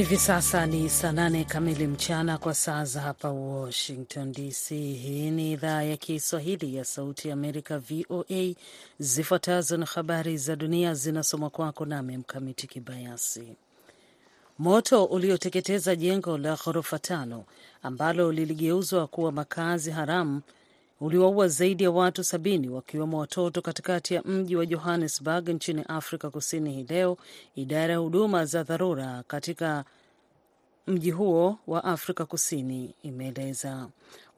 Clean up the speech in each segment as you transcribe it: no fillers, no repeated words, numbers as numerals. Hivi sasa ni 8:00 mchana kwa saa za hapa Washington DC. Hii ni idhaa ya Kiswahili ya Sauti ya Amerika VOA. Zifuatazo na habari za dunia zinasomwa kwako nami Mkamiti Kibayasi. Moto ulioteketeza jengo la ghorofa 5 ambalo liligeuzwa kuwa makazi haramu uliwaua zaidi ya watu 70 wakiwemo watoto katikati ya mji wa Johannesburg nchini Afrika Kusini hii leo, idara ya huduma za dharura katika mji huo wa Afrika Kusini imeeleza.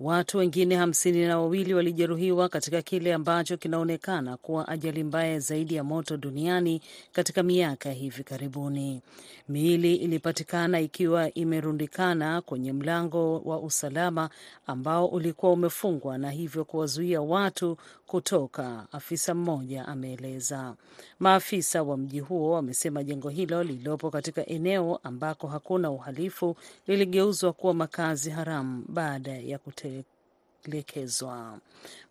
Watu wengine 52 walijeruhiwa katika kile ambacho kinaonekana kuwa ajali mbaya zaidi ya moto duniani katika miaka hivi karibuni. Miili ilipatikana ikiwa imerundikana kwenye mlango wa usalama ambao ulikuwa umefungwa na hivyo kuwazuia watu kutoka, afisa mmoja ameeleza. Maafisa wa mji huo wamesema jengo hilo lililopo katika eneo ambako hakuna uhalifu liligeuzwa kuwa makazi haramu baada ya kutelekezwa.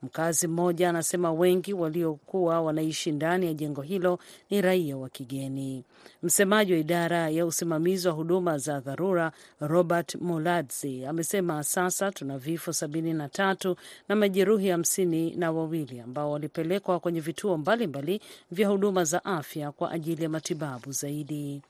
Mkazi mmoja anasema wengi waliokuwa wanaishi ndani ya jengo hilo ni raia wa kigeni. Msemaji wa idara ya usimamizi wa huduma za dharura Robert Muladzi amesema sasa tuna vifo 73 na majeruhi 52 ambao walipelekwa kwenye vituo mbalimbali vya huduma za afya kwa ajili ya matibabu zaidi.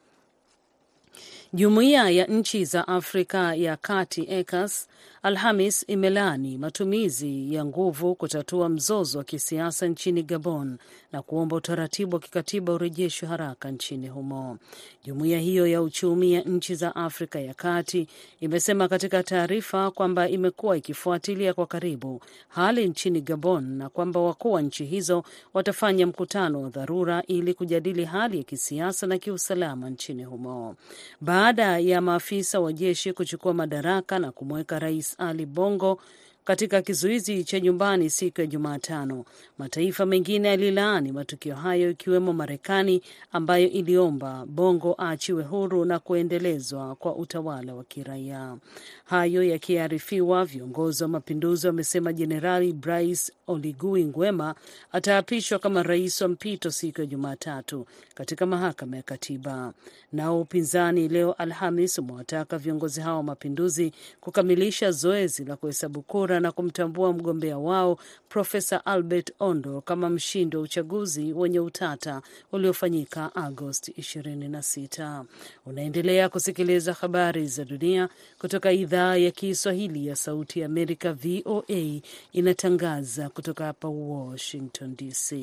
Jumuiya ya nchi za Afrika ya Kati ECOWAS Alhamis imelaani matumizi ya nguvu kutatua mzozo wa kisiasa nchini Gabon na kuomba utaratibu wa kikatiba urejeshwe haraka nchini humo. Jumuiya hiyo ya uchumi ya nchi za Afrika ya Kati imesema katika taarifa kwamba imekuwa ikifuatilia kwa karibu hali nchini Gabon na kwamba wakuu wa nchi hizo watafanya mkutano wa dharura ili kujadili hali ya kisiasa na kiusalama nchini humo. Baada ya maafisa wa jeshi kuchukua madaraka na kumweka Rais Ali Bongo katika kizuizi cha nyumbani siku ya Jumatano, mataifa mengine yalilaani matukio hayo ikiwemo Marekani ambayo iliomba Bongo aachiwe huru na kuendelezwa kwa utawala wa kiraia. Hayo yakiarifiwa, viongozi wa mapinduzi wamesema Jenerali Brice Oligui Nguema ataapishwa kama rais wa mpito siku ya Jumatatu katika mahakama ya katiba. Na upinzani leo Alhamis umewataka viongozi hao wa mapinduzi kukamilisha zoezi la kuhesabu kura na kumtambua mgombea wao Profesa Albert Ondo kama mshindi wa uchaguzi wenye utata uliofanyika Agosti 26. Unaendelea kusikiliza habari za dunia kutoka idhaa ya Kiswahili ya Sauti ya Amerika VOA, inatangaza kutoka hapa Washington DC.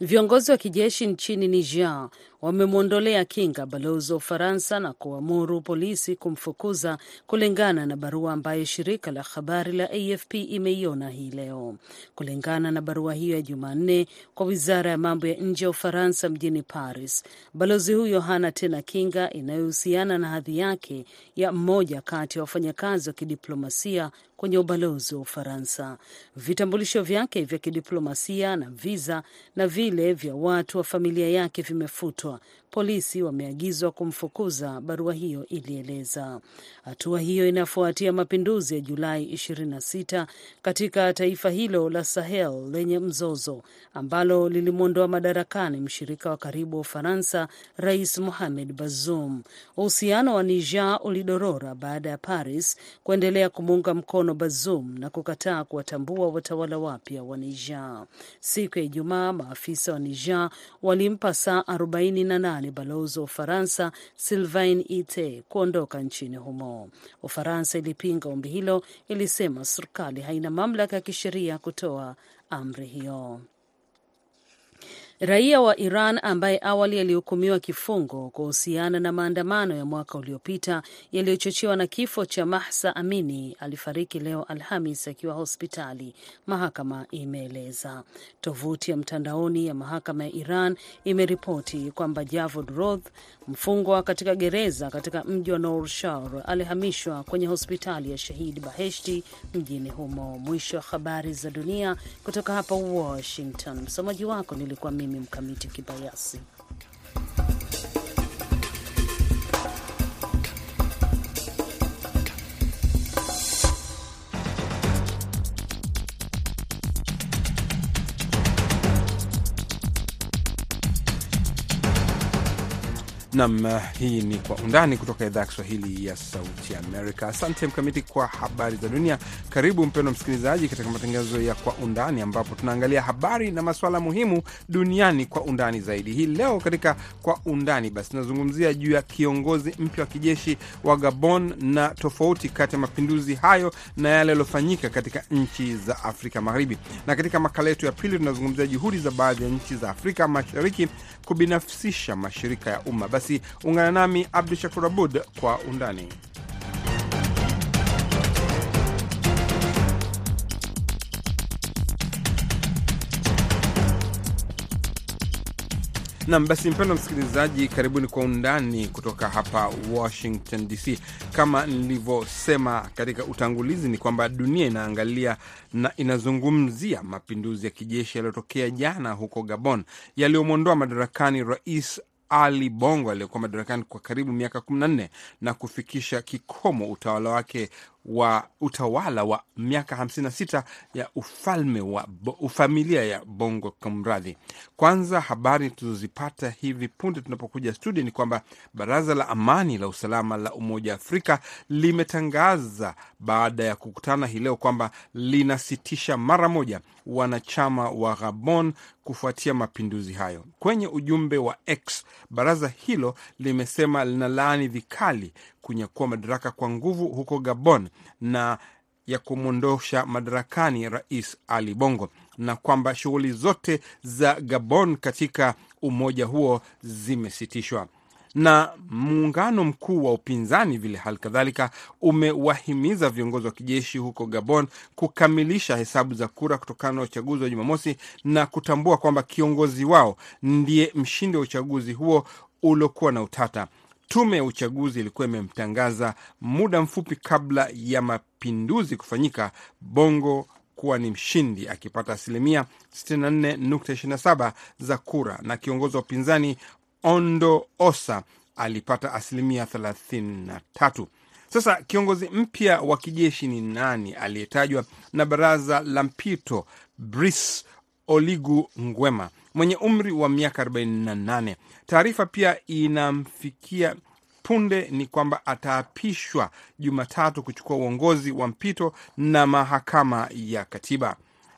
Viongozi wa kijeshi nchini Niger wamemwondolea kinga balozi wa Ufaransa na kuamuru polisi kumfukuza, kulingana na barua ambayo shirika la habari la AFP imeiona hii leo. Kulingana na barua hiyo ya Jumanne kwa Wizara ya Mambo ya Nje ya Ufaransa mjini Paris, balozi huyo hana tena kinga inayohusiana na hadhi yake ya mmoja kati ya wafanyakazi wa kidiplomasia kwenye ubalozi wa Ufaransa. Vitambulisho vyake vya kidiplomasia na visa na vile vya watu wa familia yake vimefutwa. Polisi wameagizwa kumfukuza, barua hiyo ilieleza. Hatua hiyo inafuatia mapinduzi ya Julai 26 katika taifa hilo la Sahel lenye mzozo, ambalo lilimuondoa madarakani mshirika wa karibu wa Ufaransa, Rais Mohamed Bazoum. Uhusiano wa Niger ulidorora baada ya Paris kuendelea kumunga mkono Bazoum na kukataa kuwatambua watawala wapya wa Niger. Siku ya Ijumaa maafisa wa Niger walimpa saa 48 balozi wa Ufaransa Sylvain Ite kuondoka nchini humo. Ufaransa ilipinga ombi hilo, ilisema serikali haina mamlaka ya kisheria kutoa amri hiyo. Raia wa Iran ambaye awali alihukumiwa kifungo kuhusiana na maandamano ya mwaka uliopita yaliyochochewa na kifo cha Mahsa Amini alifariki leo Alhamis akiwa hospitali, mahakama imeeleza. Tovuti ya mtandaoni ya mahakama ya Iran imeripoti kwamba Javad Roth, mfungwa katika gereza katika mji wa Nowshehir, alihamishwa kwenye hospitali ya Shahid Baheshti mjini humo. Mwisho wa habari za dunia kutoka hapa Washington. Msomaji wako nilikuwa mimi Mkamiti Kibayasi. Naam, hii ni Kwa Undani kutoka idhaa ya Kiswahili ya Sauti ya Amerika. Asante mkamiti kwa habari za dunia. Karibu mpendwa msikilizaji katika matangazo ya Kwa Undani ambapo tunaangalia habari na masuala muhimu duniani kwa undani zaidi. Hii leo katika Kwa Undani basi tunazungumzia juu ya kiongozi mpya wa kijeshi wa Gabon na tofauti kati ya mapinduzi hayo na yale yalofanyika katika nchi za Afrika Magharibi. Na katika makala yetu ya pili tunazungumzia juhudi za baadhi ya nchi za Afrika Mashariki kubinafsisha mashirika ya umma. Ungana nami Abdul Shakur Abud kwa undani. Naam, basi mpendwa msikilizaji, karibuni kwa undani kutoka hapa Washington DC. Kama nilivyosema katika utangulizi ni kwamba dunia inaangalia na inazungumzia mapinduzi ya kijeshi yaliyotokea jana huko Gabon yaliyomwondoa madarakani Rais Ali Bongo aliyekuwa madarakani kwa karibu miaka 14 na kufikisha kikomo utawala wake wa miaka 56 ya ufalme wa familia ya Bongo Kamradhi. Kwanza habari tulizozipata hivi punde tunapokuja studio ni kwamba Baraza la Amani la Usalama la Umoja wa Afrika limetangaza baada ya kukutana hii leo kwamba linasitisha mara moja wanachama wa Gabon kufuatia mapinduzi hayo. Kwenye ujumbe wa X, baraza hilo limesema linalaani vikali kunyakua madaraka kwa nguvu huko Gabon na ya kumondosha madarakani Rais Ali Bongo, na kwamba shughuli zote za Gabon katika umoja huo zimesitishwa. Na muungano mkuu wa upinzani vile halikadhalika umewahimiza viongozi wa kijeshi huko Gabon kukamilisha hesabu za kura kutokana na uchaguzi wa Jumamosi na kutambua kwamba kiongozi wao ndiye mshindi wa uchaguzi huo uliokuwa na utata. Tume ya uchaguzi ilikuwa imemtangaza muda mfupi kabla ya mapinduzi kufanyika Bongo kuwa ni mshindi akipata 64.27% za kura, na kiongozi wa upinzani Ondo Osa alipata 33%. Sasa kiongozi mpya wa kijeshi ni nani aliyetajwa na baraza la mpito? Brice Oligui Nguema mwenye umri wa miaka 48. Taarifa pia inamfikia punde ni kwamba ataapishwa Jumatatu kuchukua uongozi wa mpito na mahakama ya katiba.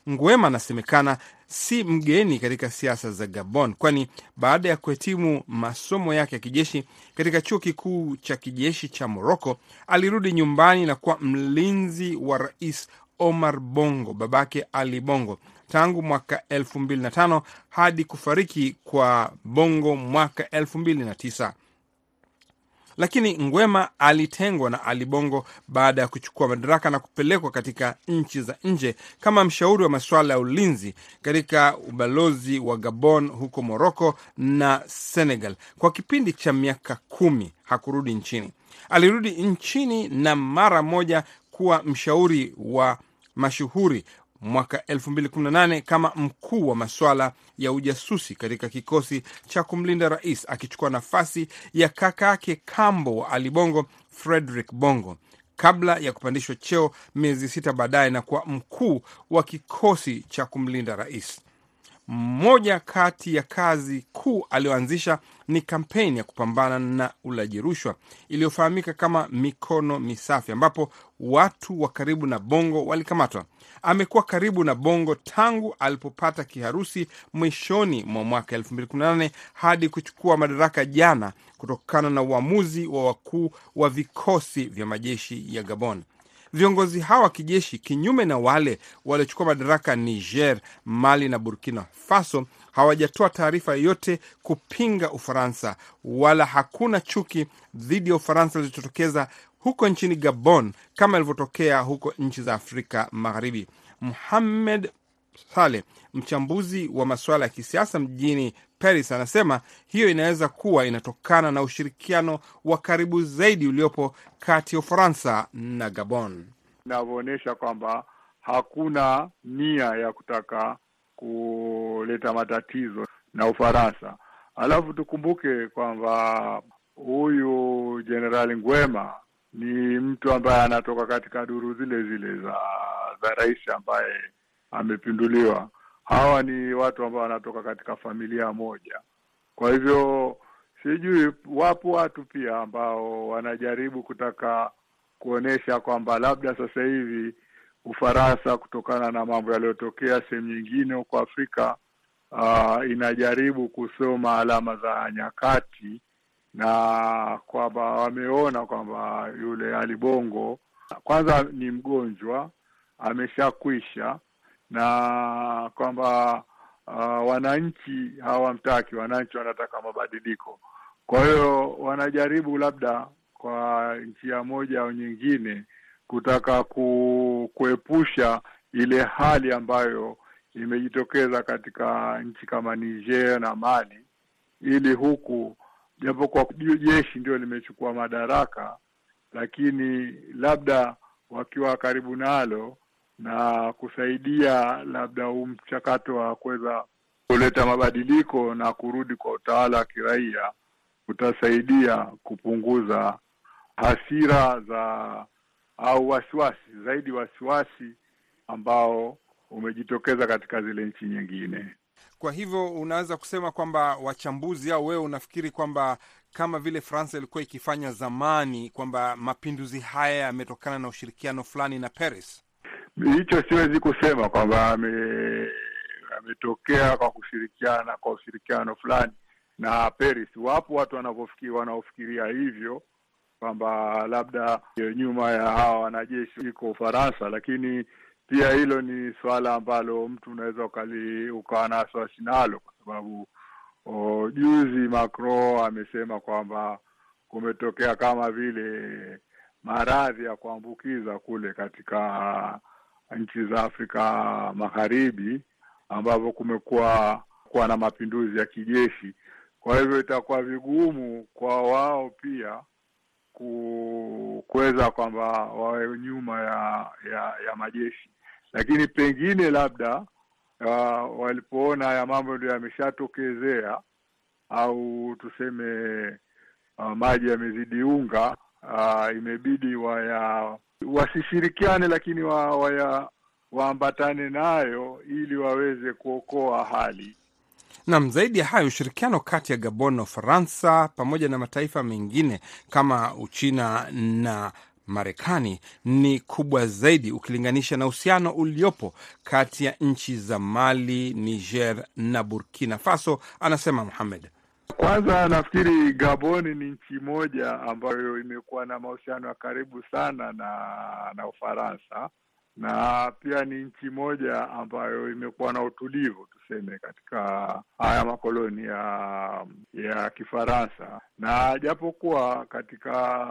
Nguema anasemekana si mgeni katika siasa za Gabon, kwani baada ya kuhitimu masomo yake ya kijeshi katika chuo kikuu cha kijeshi cha Morocco, alirudi nyumbani na kuwa mlinzi wa Rais Omar Bongo, babake Ali Bongo, tangu mwaka 2005 hadi kufariki kwa Bongo mwaka 2009. Lakini Nguema alitengwa na Ali Bongo baada ya kuchukua madaraka na kupelekwa katika nchi za nje kama mshauri wa masuala ya ulinzi katika ubalozi wa Gabon huko Morocco na Senegal. Kwa kipindi cha miaka 10 hakurudi nchini. Alirudi nchini na mara moja kuwa mshauri wa mashuhuri mwaka 2018 kama mkuu wa masuala ya ujasusi katika kikosi cha kumlinda rais, akichukua nafasi ya kaka yake kambo wa Ali Bongo, Frederick Bongo, kabla ya kupandishwa cheo miezi 6 baadaye na kuwa mkuu wa kikosi cha kumlinda rais. Moja kati ya kazi kuu alioanzisha ni kampeni ya kupambana na ulaji rushwa iliyofahamika kama mikono misafi, ambapo watu wa karibu na Bongo walikamatwa. Amekuwa karibu na Bongo tangu alipopata kiharusi mwishoni mwa mwaka 2018 hadi kuchukua madaraka jana kutokana na uamuzi wa wakuu wa vikosi vya majeshi ya Gabon. Viongozi hawa kijeshi, kinyume na wale waliochukua madaraka Niger, Mali na Burkina Faso, hawajatoa taarifa yote kupinga Ufaransa, wala hakuna chuki dhidi ya Ufaransa zilizotokeza huko nchini Gabon kama ilivyotokea huko nchi za Afrika Magharibi. Mohamed Saleh, mchambuzi wa masuala ya kisiasa mjini Paris, anasema hiyo inaweza kuwa inatokana na ushirikiano wa karibu zaidi uliopo kati ya Ufaransa na Gabon. Inaonyesha kwamba hakuna nia ya kutaka kuleta matatizo na Ufaransa. Alafu tukumbuke kwamba huyu General Nguema ni mtu ambaye anatoka katika duru zile zile za rais ambaye amepinduliwa. Hawa ni watu ambao wanatoka katika familia moja. Kwa hivyo Sijui, wapo watu pia ambao wanajaribu kutaka kuonesha kwamba labda sasa hivi Ufaransa, kutokana na mambo yaliyotokea sehemu nyingine huko Afrika, inajaribu kusoma alama za nyakati, na kwamba wameona kwamba yule Ali Bongo kwanza ni mgonjwa, ameshakwisha, na kwamba wananchi hawamtaki, wananchi wanataka mabadiliko. Kwa hiyo wanajaribu labda kwa njia moja au nyingine kutaka kuepusha ile hali ambayo imejitokeza katika nchi kama Niger na Mali, ili huku japo kwa jeshi ndio limechukua madaraka, lakini labda wakiwa karibu nalo na kusaidia labda mchakato wa kuweza kuleta mabadiliko na kurudi kwa utawala wa kiraia, utasaidia kupunguza hasira za au wasiwasi, zaidi wasiwasi ambao umejitokeza katika zile nchi nyingine. Kwa hivyo unaweza kusema kwamba wachambuzi, au wewe unafikiri kwamba kama vile France ilikuwa ikifanya zamani, kwamba mapinduzi haya yametokana na ushirikiano fulani na Paris? Hicho siwezi kusema kwamba ametokea kwa kushirikiana, kwa ushirikiano fulani na Paris. Wapo watu wanaofikiria hivyo kwamba labda nyuma ya hawa wanajeshi iko Ufaransa, lakini pia hilo ni swala ambalo mtu unaweza ukawa na wasiwasi nalo, kwa sababu juzi Macron amesema kwamba kumetokea kama vile maradhi ya kuambukiza kule katika nchi za Afrika Magharibi, ambapo kumekuwa na mapinduzi ya kijeshi. Kwa hivyo itakuwa vigumu kwa wao pia kuweza kwamba wawe nyuma ya majeshi, lakini pengine labda walipoona ya mambo ndio yameshatokezea, au tuseme maji yamezidi unga, imebidi wasishirikiane, lakini waambatane nayo ili waweze kuokoa hali. Na zaidi ya hayo, ushirikiano kati ya Gabon na Ufaransa pamoja na mataifa mengine kama Uchina na Marekani ni kubwa zaidi ukilinganisha na uhusiano uliopo kati ya nchi za Mali, Niger na Burkina Faso, anasema Mohamed. Kwanza nafikiri Gabon ni nchi moja ambayo imekuwa na mahusiano ya karibu sana na Ufaransa, na pia ni nchi moja ambayo imekuwa na utulivu, tuseme, katika haya makoloni ya Kifaransa. Na japokuwa katika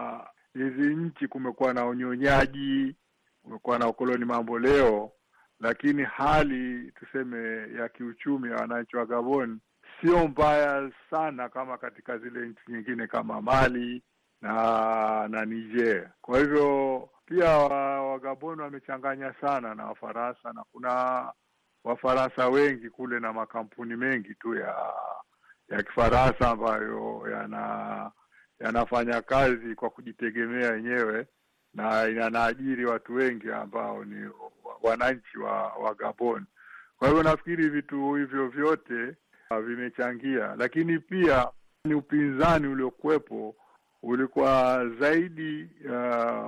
hizi nchi kumekuwa na unyonyaji, kumekuwa na ukoloni mambo leo, lakini hali, tuseme, ya kiuchumi ya wananchi wa Gabon sio mbaya sana kama katika zile nchi nyingine kama Mali na Niger. Kwa hivyo pia Wagabon wamechanganya sana na Wafaransa, na kuna Wafaransa wengi kule na makampuni mengi tu ya Kifaransa ambayo yanafanya kazi kwa kujitegemea wenyewe, na inaajiri watu wengi ambao ni wananchi wa Gabon. Kwa hivyo nafikiri vitu hivyo vyote vimechangia, lakini pia ni upinzani uliokuwepo ulikuwa zaidi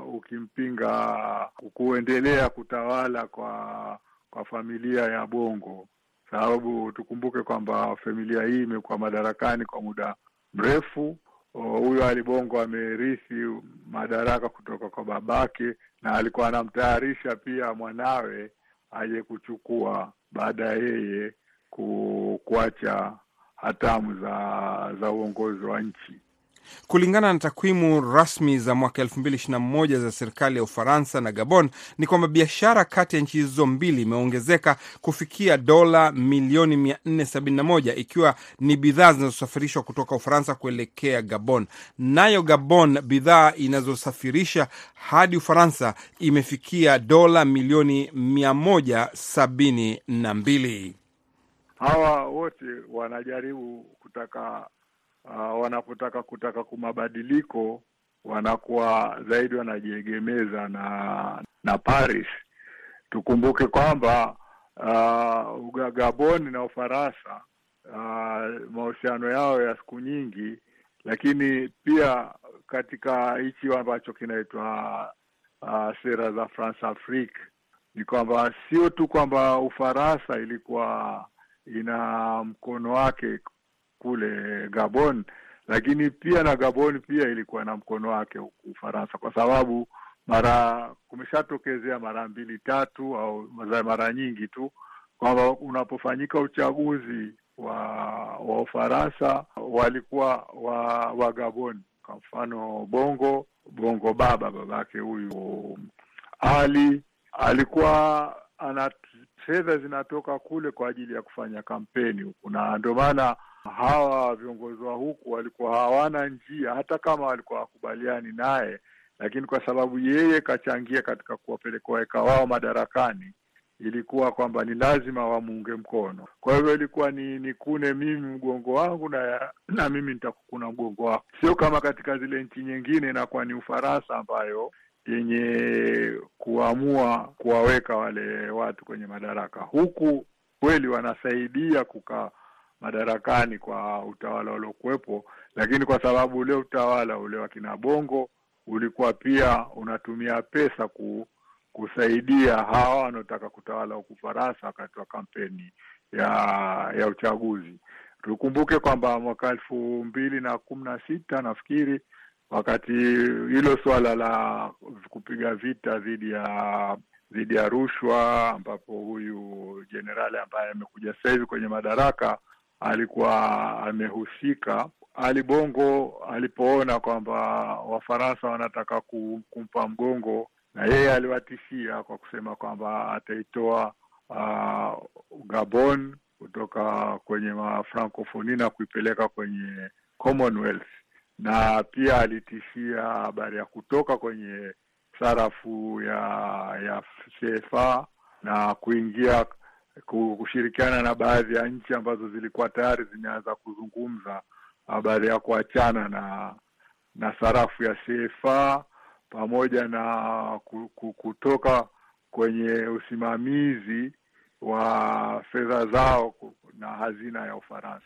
ukimpinga kuendelea kutawala kwa familia ya Bongo, sababu tukumbuke kwamba familia hii imekuwa madarakani kwa muda mrefu. Huyo Ali Bongo amerithi madaraka kutoka kwa babake, na alikuwa anamtayarisha pia mwanawe aje kuchukua baada yeye kuacha hatamu za uongozi wa nchi. Kulingana na takwimu rasmi za mwaka 2021 za serikali ya Ufaransa na Gabon ni kwamba biashara kati ya nchi hizo mbili imeongezeka kufikia dola milioni 471, ikiwa ni bidhaa zinazosafirishwa kutoka Ufaransa kuelekea Gabon. Nayo Gabon bidhaa inazosafirisha hadi Ufaransa imefikia dola milioni 172. Hawa wote wanajaribu kutaka wanapotaka kumabadiliko, wanakuwa zaidi wanajiegemeza na Paris. Tukumbuke kwamba Gabon na Ufaransa mahusiano yao ya siku nyingi Lakini pia katika hichi ambacho kinaitwa sera za France Afrique, ni kwamba sio tu kwamba Ufaransa ilikuwa ina mkono wake kule Gabon, lakini pia na Gabon pia ilikuwa na mkono wake Ufaransa, kwa sababu mara kumeshatokezea mara mbili tatu au mara nyingi tu kwamba unapofanyika uchaguzi wa Ufaransa walikuwa wa Gabon. Kwa mfano Bongo babake huyu Ali alikuwa ana fedha zinatoka kule kwa ajili ya kufanya kampeni huko, na ndio maana hawa viongozi wa huku walikuwa hawana njia, hata kama walikuwa wakubaliani naye, lakini kwa sababu yeye kachangia katika kuwapeleka wao madarakani, ilikuwa kwamba ni lazima wamuunge mkono. Kwa hivyo ilikuwa ni kune mimi mgongo wangu na mimi nitakukuna mgongo wako. Sio kama katika zile nchi nyingine, na kwa ni Ufaransa ambayo yenye kuamua kuwaweka wale watu kwenye madaraka. Huku kweli wanasaidia kukaa madarakani kwa utawala uliokuwepo, lakini kwa sababu ule utawala ule wa kina Bongo ulikuwa pia unatumia pesa kusaidia hawa wanaotaka kutawala huko Ufaransa wakati wa kampeni ya uchaguzi. Tukumbuke kwamba mwaka 2016 nafikiri, wakati hilo swala la kupiga vita dhidi ya rushwa, ambapo huyu generali ambaye amekuja sasa hivi kwenye madaraka alikuwa amehusika, Ali Bongo alipoona kwamba Wafaransa wanataka kumpa mgongo, na yeye aliwatishia kwa kusema kwamba ataitoa Gabon kutoka kwenye Francophonie na kuipeleka kwenye Commonwealth, na pia alitishia habari ya kutoka kwenye sarafu ya CFA na kuingia kushirikiana na baadhi ya nchi ambazo zilikuwa tayari zimeanza kuzungumza habari ya kuachana na sarafu ya CFA, pamoja na kutoka kwenye usimamizi wa fedha zao na hazina ya Ufaransa.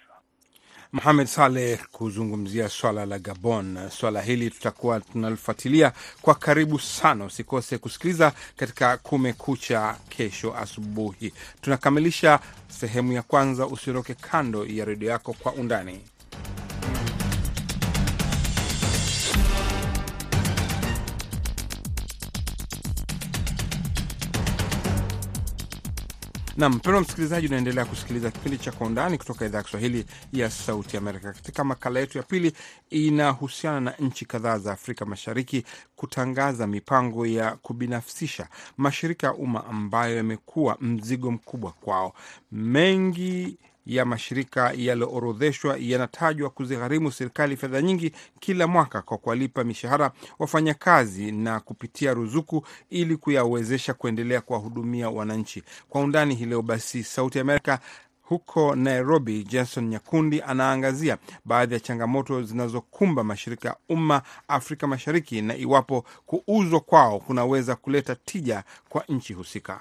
Mohamed Saleh kuzungumzia swala la Gabon. Swala hili tutakuwa tunalifuatilia kwa karibu sana. Usikose kusikiliza katika Kumekucha kesho asubuhi. Tunakamilisha sehemu ya kwanza. Usiroke kando ya redio yako kwa undani. Na mpendwa msikilizaji, unaendelea kusikiliza kipindi cha Kwa Undani kutoka idhaa ya Kiswahili ya Sauti ya Amerika. Katika makala yetu ya pili, inahusiana na nchi kadhaa za Afrika Mashariki kutangaza mipango ya kubinafsisha mashirika ya umma ambayo yamekuwa mzigo mkubwa kwao. Mengi ya mashirika yaliyoorodheshwa yanatajwa kuzigharimu serikali fedha nyingi kila mwaka kwa kuwalipa mishahara wafanyakazi na kupitia ruzuku ili kuyawezesha kuendelea kuwahudumia wananchi. Kwa undani hii leo basi, Sauti ya Amerika huko Nairobi, Jason Nyakundi anaangazia baadhi ya changamoto zinazokumba mashirika ya umma Afrika Mashariki na iwapo kuuzwa kwao kunaweza kuleta tija kwa nchi husika.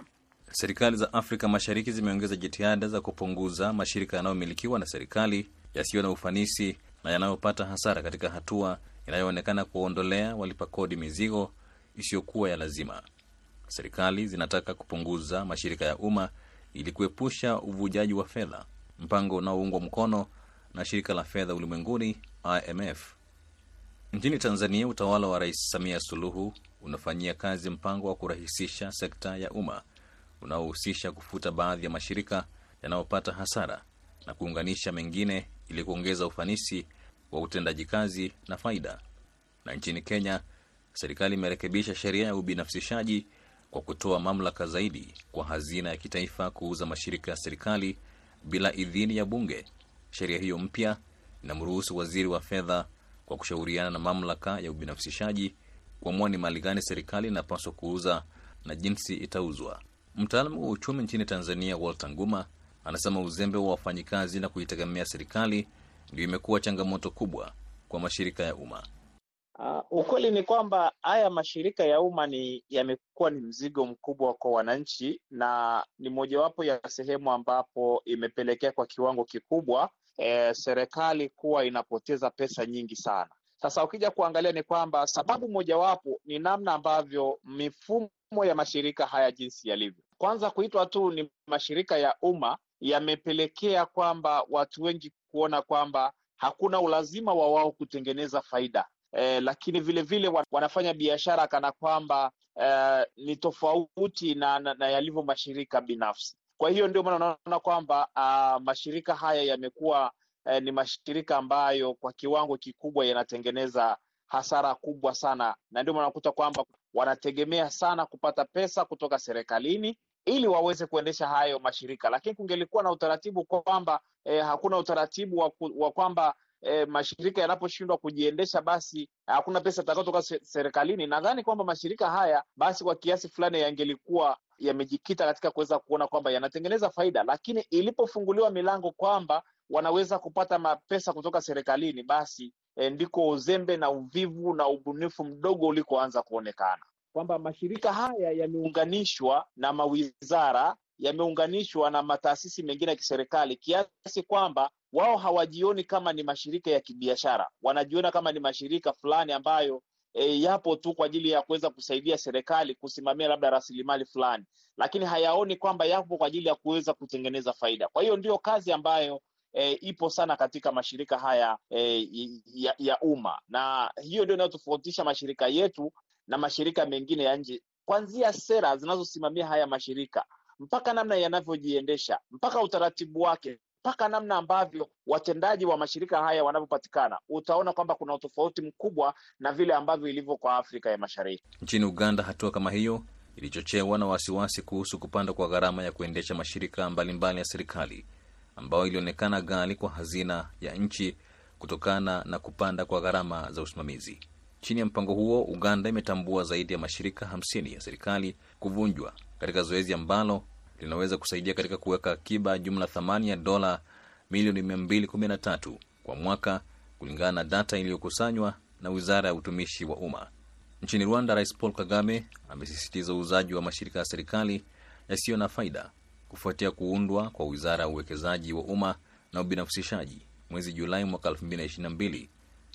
Serikali za Afrika Mashariki zimeongeza jitihada za kupunguza mashirika yanayomilikiwa na serikali, yasiyo na ufanisi na yanayopata hasara, katika hatua inayoonekana kuondolea walipa kodi mizigo isiyokuwa ya lazima. Serikali zinataka kupunguza mashirika ya umma ili kuepusha uvujaji wa fedha, mpango unaoungwa mkono na Shirika la Fedha Ulimwenguni IMF. Nchini Tanzania, utawala wa Rais Samia Suluhu unafanyia kazi mpango wa kurahisisha sekta ya umma unaohusisha kufuta baadhi ya mashirika yanayopata hasara na kuunganisha mengine ili kuongeza ufanisi wa utendaji kazi na faida. Na nchini Kenya, serikali imerekebisha sheria ya ubinafsishaji kwa kutoa mamlaka zaidi kwa Hazina ya Kitaifa kuuza mashirika ya serikali bila idhini ya bunge. Sheria hiyo mpya inamruhusu waziri wa fedha kwa kushauriana na mamlaka ya ubinafsishaji kuamua ni mali gani serikali inapaswa kuuza na jinsi itauzwa. Mtaalamu wa uchumi nchini Tanzania, Walter Nguma, anasema uzembe wa wafanyikazi na kuitegemea serikali ndio imekuwa changamoto kubwa kwa mashirika ya umma. Ukweli ni kwamba haya mashirika ya umma yamekuwa ni mzigo mkubwa kwa wananchi, na ni mojawapo ya sehemu ambapo imepelekea kwa kiwango kikubwa serikali kuwa inapoteza pesa nyingi sana. Sasa ukija kuangalia ni kwamba sababu mojawapo ni namna ambavyo mifumo ya mashirika haya jinsi yalivyo. Kwanza kuitwa tu ni mashirika ya umma yamepelekea kwamba watu wengi kuona kwamba hakuna ulazima wa wao kutengeneza faida. Lakini vile vile wanafanya biashara kana kwamba ni tofauti na yalivyo mashirika binafsi. Kwa hiyo ndio maana unaona kwamba mashirika haya yamekuwa ni mashirika ambayo kwa kiwango kikubwa yanatengeneza hasara kubwa sana, na ndio maana unakuta kwamba wanategemea sana kupata pesa kutoka serikalini ili waweze kuendesha hayo mashirika. Lakini kungelikuwa na utaratibu kwamba hakuna utaratibu wa kwamba mashirika yanaposhindwa kujiendesha basi hakuna pesa itakayotoka serikalini, nadhani kwamba mashirika haya basi kwa kiasi fulani yangelikuwa yamejikita katika kuweza kuona kwamba yanatengeneza faida. Lakini ilipofunguliwa milango kwamba wanaweza kupata mapesa kutoka serikalini, basi ndiko uzembe na uvivu na ubunifu mdogo ulikoanza kuonekana, kwamba mashirika haya yameunganishwa na mawizara, yameunganishwa na mataasisi mengine ya kiserikali, kiasi kwamba wao hawajioni kama ni mashirika ya kibiashara, wanajiona kama ni mashirika fulani ambayo yapo tu kwa ajili ya kuweza kusaidia serikali kusimamia labda rasilimali fulani, lakini hayaoni kwamba yapo kwa ajili ya kuweza kutengeneza faida. Kwa hiyo ndio kazi ambayo ipo sana katika mashirika haya ya umma, na hiyo ndio inayotofautisha mashirika yetu na mashirika mengine ya nje, kuanzia sera zinazosimamia haya mashirika mpaka namna yanavyojiendesha, mpaka utaratibu wake, mpaka namna ambavyo watendaji wa mashirika haya wanavyopatikana. Utaona kwamba kuna utofauti mkubwa na vile ambavyo ilivyo kwa Afrika ya Mashariki. Nchini Uganda, hatua kama hiyo ilichochewa na wasiwasi kuhusu kupanda kwa gharama ya kuendesha mashirika mbalimbali ya serikali, ambayo ilionekana ghali kwa hazina ya nchi kutokana na kupanda kwa gharama za usimamizi. Chini ya mpango huo, Uganda imetambua zaidi ya mashirika 50 ya serikali kuvunjwa katika zoezi ambalo linaweza kusaidia katika kuweka akiba jumla thamani ya $213 milioni kwa mwaka, kulingana na data iliyokusanywa na Wizara ya Utumishi wa Umma. Nchini Rwanda, Rais Paul Kagame amesisitiza uuzaji wa mashirika ya serikali yasiyo na faida kufuatia kuundwa kwa Wizara ya Uwekezaji wa Umma na Ubinafsishaji mwezi Julai mwaka 2022,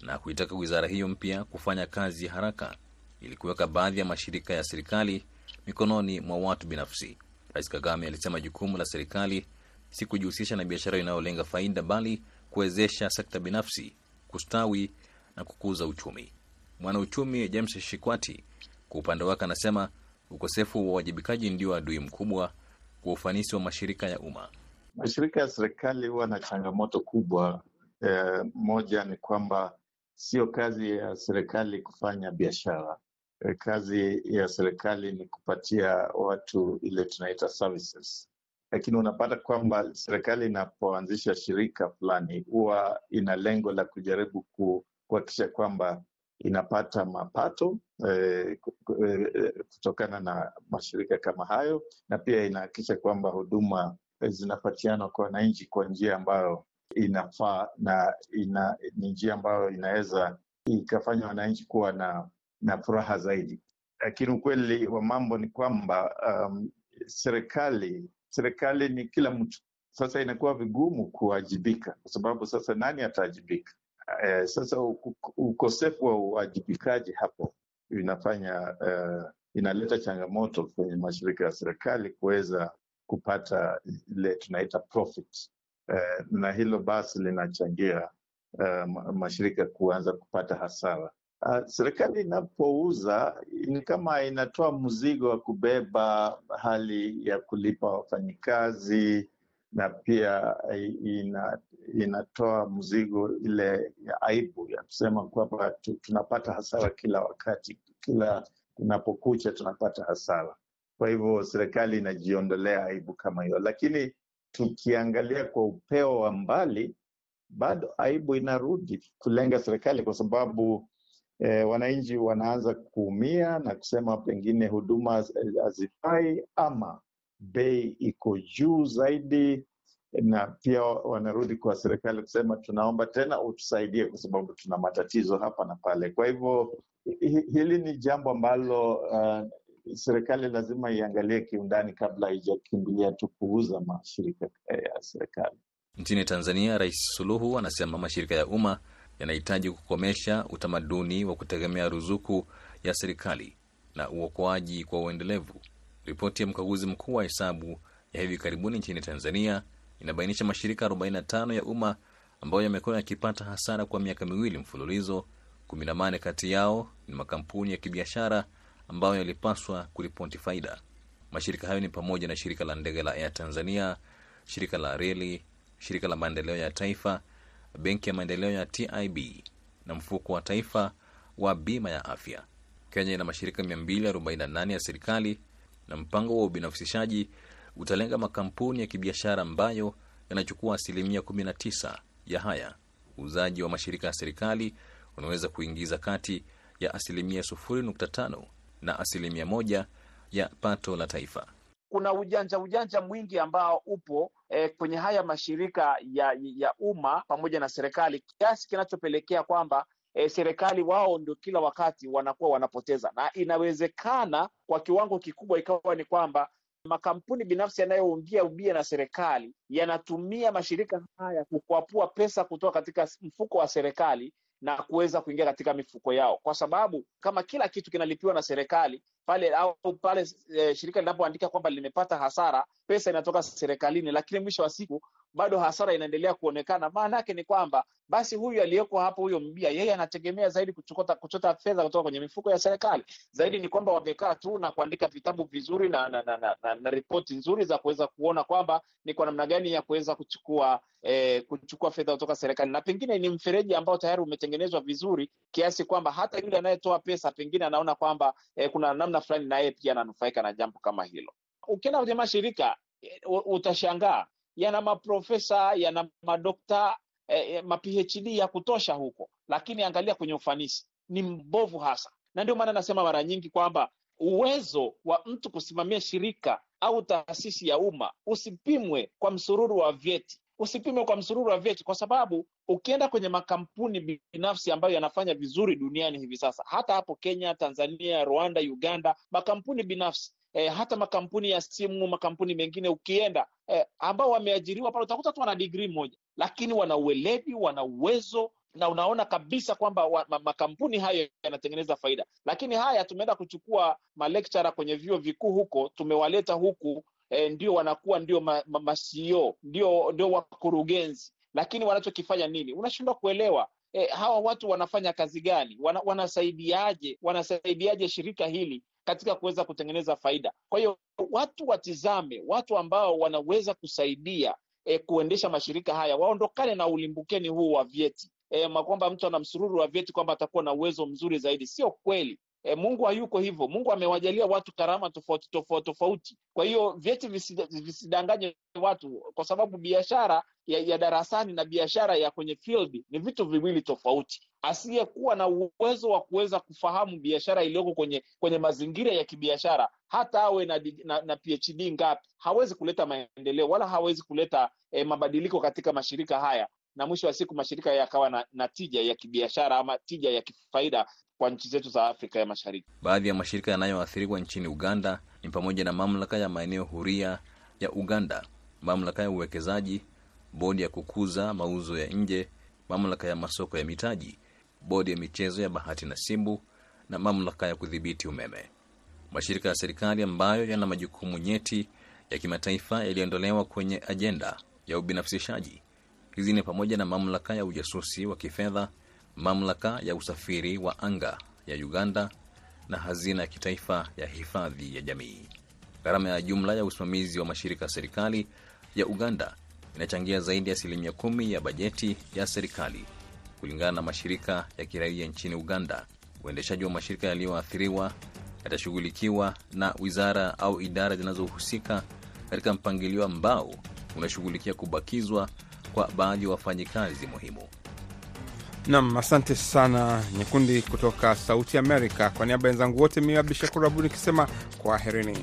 na kuitaka wizara hiyo mpya kufanya kazi haraka ili kuweka baadhi ya mashirika ya serikali mikononi mwa watu binafsi. Rais Kagame alisema jukumu la serikali si kujihusisha na biashara inayolenga faida, bali kuwezesha sekta binafsi kustawi na kukuza uchumi. Mwanauchumi James Shikwati kwa upande wake anasema ukosefu wa uwajibikaji ndio adui mkubwa kwa ufanisi wa mashirika ya umma. Mashirika ya serikali huwa na changamoto kubwa. Moja ni kwamba sio kazi ya serikali kufanya biashara. Kazi ya serikali ni kupatia watu ile tunaita services. Lakini unapata kwamba serikali inapoanzisha shirika fulani huwa ina lengo la kujaribu kuhakikisha kwamba inapata mapato kutokana na mashirika kama hayo, na pia inahakikisha kwamba huduma zinapatianwa kwa wananchi kwa njia ambayo inafaa na njia ambayo inaweza ikafanya wananchi kuwa na furaha zaidi. Lakini ukweli wa mambo ni kwamba serikali ni kila mtu. Sasa inakuwa vigumu kuwajibika kwa sababu sasa nani atajibika? Sasa ukosefu wa uwajibikaji hapo inafanya inaleta changamoto kwenye mashirika ya serikali kuweza kupata ile tunaita profit, na hilo basi linachangia mashirika kuanza kupata hasara. Serikali inapouza ni kama inatoa mzigo wa kubeba hali ya kulipa wafanyikazi, na pia inatoa mzigo ile ya aibu ya kusema kwamba tunapata hasara kila wakati, kila tunapokucha tunapata hasara. Kwa hivyo serikali inajiondolea aibu kama hiyo, lakini tukiangalia kwa upeo wa mbali bado aibu inarudi kulenga serikali kwa sababu wananchi wanaanza kuumia na kusema pengine huduma hazifai ama bei iko juu zaidi, na pia wanarudi kwa serikali kusema tunaomba tena utusaidie kwa sababu tuna matatizo hapa na pale. Kwa hivyo hili ni jambo ambalo serikali lazima iangalie kiundani kabla haijakimbilia tu kuuza mashirika ya serikali. Nchini Tanzania, Rais Suluhu anasema mashirika ya umma yanahitaji kukomesha utamaduni wa kutegemea ruzuku ya serikali na uokoaji kwa uendelevu. Ripoti ya mkaguzi mkuu wa hesabu ya hivi karibuni nchini Tanzania inabainisha mashirika 45 ya umma ambayo yamekuwa yakipata hasara kwa miaka miwili mfululizo. 18 kati yao ni makampuni ya kibiashara ambayo yalipaswa kuripoti faida. Mashirika hayo ni pamoja na shirika la ndege la Air Tanzania, shirika la reli, shirika la maendeleo ya taifa, benki ya maendeleo ya TIB na mfuko wa taifa wa bima ya afya. Kenya ina mashirika 248 ya serikali na mpango wa ubinafsishaji utalenga makampuni ya kibiashara ambayo yanachukua 19% ya haya. Uzaji wa mashirika ya serikali unaweza kuingiza kati ya 0.5% na 1% ya pato la taifa. Kuna ujanja mwingi ambao upo kwenye haya mashirika ya umma pamoja na serikali, kiasi kinachopelekea kwamba serikali wao ndio kila wakati wanakuwa wanapoteza, na inawezekana kwa kiwango kikubwa ikawa ni kwamba makampuni binafsi yanayoungia ubia na serikali yanatumia mashirika haya kukwapua pesa kutoka katika mfuko wa serikali na kuweza kuingia katika mifuko yao, kwa sababu kama kila kitu kinalipiwa na serikali pale shirika linapoandika kwamba limepata hasara, pesa inatoka serikalini, lakini mwisho wa siku bado hasara inaendelea kuonekana. Maana yake ni kwamba basi huyu aliyeko hapo, huyo mbia, yeye anategemea zaidi kuchota fedha kutoka kwenye mifuko ya serikali. Zaidi ni kwamba wamekaa tu na kuandika vitabu vizuri na ripoti nzuri za kuweza kuona kwamba ni kwa namna gani ya kuweza kuchukua fedha kutoka serikali, na pengine ni mfereji ambao tayari umetengenezwa vizuri kiasi kwamba hata yule anayetoa pesa pengine anaona kwamba kuna namna fulani naye pia ananufaika na jambo kama hilo. Ukienda kwenye mashirika utashangaa yana maprofesa, yana madokta, ma-PhD ya kutosha huko, lakini angalia kwenye ufanisi ni mbovu hasa. Na ndio maana nasema mara nyingi kwamba uwezo wa mtu kusimamia shirika au taasisi ya umma usipimwe kwa msururu wa vyeti. Kwa sababu ukienda kwenye makampuni binafsi ambayo yanafanya vizuri duniani hivi sasa, hata hapo Kenya, Tanzania, Rwanda, Uganda, makampuni binafsi, hata makampuni ya simu, makampuni mengine ukienda, ambao wameajiriwa pale utakuta tu wana degree moja, lakini wana ueledi, wana uwezo, na unaona kabisa kwamba makampuni hayo yanatengeneza faida. Lakini haya tumeenda kuchukua ma-lecturer kwenye vyuo vikuu huko, tumewaleta huku, ndio wanakuwa ndio ma-CEO, ndio wakurugenzi, lakini wanachokifanya nini? Unashindwa kuelewa. Hawa watu wanafanya kazi gani? Wanasaidiaje shirika hili katika kuweza kutengeneza faida? Kwa hiyo watu watizame watu ambao wanaweza kusaidia kuendesha mashirika haya, waondokane na ulimbukeni huu wa vyeti. Kwamba mtu ana msururu wa vyeti kwamba atakuwa na uwezo mzuri zaidi, sio kweli. Mungu hayuko hivyo. Mungu amewajalia watu karama tofauti. Kwa hiyo vyeti visidanganye watu, kwa sababu biashara ya darasani na biashara ya kwenye field ni vitu viwili tofauti. Asiyekuwa na uwezo wa kuweza kufahamu biashara iliyoko kwenye mazingira ya kibiashara, hata awe na PhD ngapi, hawezi kuleta maendeleo wala hawezi kuleta mabadiliko katika mashirika haya, na mwisho wa siku mashirika yakawa na tija ya kibiashara ama tija ya kifaida kwa nchi zetu za Afrika ya Mashariki. Baadhi ya mashirika yanayoathiriwa nchini Uganda ni pamoja na Mamlaka ya Maeneo Huria ya Uganda, Mamlaka ya Uwekezaji, Bodi ya Kukuza Mauzo ya Nje, Mamlaka ya Masoko ya Mitaji, Bodi ya Michezo ya Bahati na Simbu na Mamlaka ya Kudhibiti Umeme. Mashirika ya serikali ambayo yana majukumu nyeti ya kimataifa yaliondolewa kwenye ajenda ya ubinafsishaji. Hizi ni pamoja na Mamlaka ya Ujasusi wa Kifedha, Mamlaka ya Usafiri wa Anga ya Uganda na Hazina ya Kitaifa ya Hifadhi ya Jamii. Gharama ya jumla ya usimamizi wa mashirika ya serikali ya Uganda inachangia zaidi ya 10% ya bajeti ya serikali. Kulingana na mashirika ya kiraia nchini Uganda, uendeshaji wa mashirika yaliyoathiriwa yatashughulikiwa na wizara au idara zinazohusika katika mpangilio ambao unashughulikia kubakizwa kwa baadhi ya wafanyikazi muhimu. Naam, asante sana Nyekundi kutoka Sauti Amerika. Kwa niaba ya wenzangu wote mimi Abdishakur Abuni nikisema kwaherini.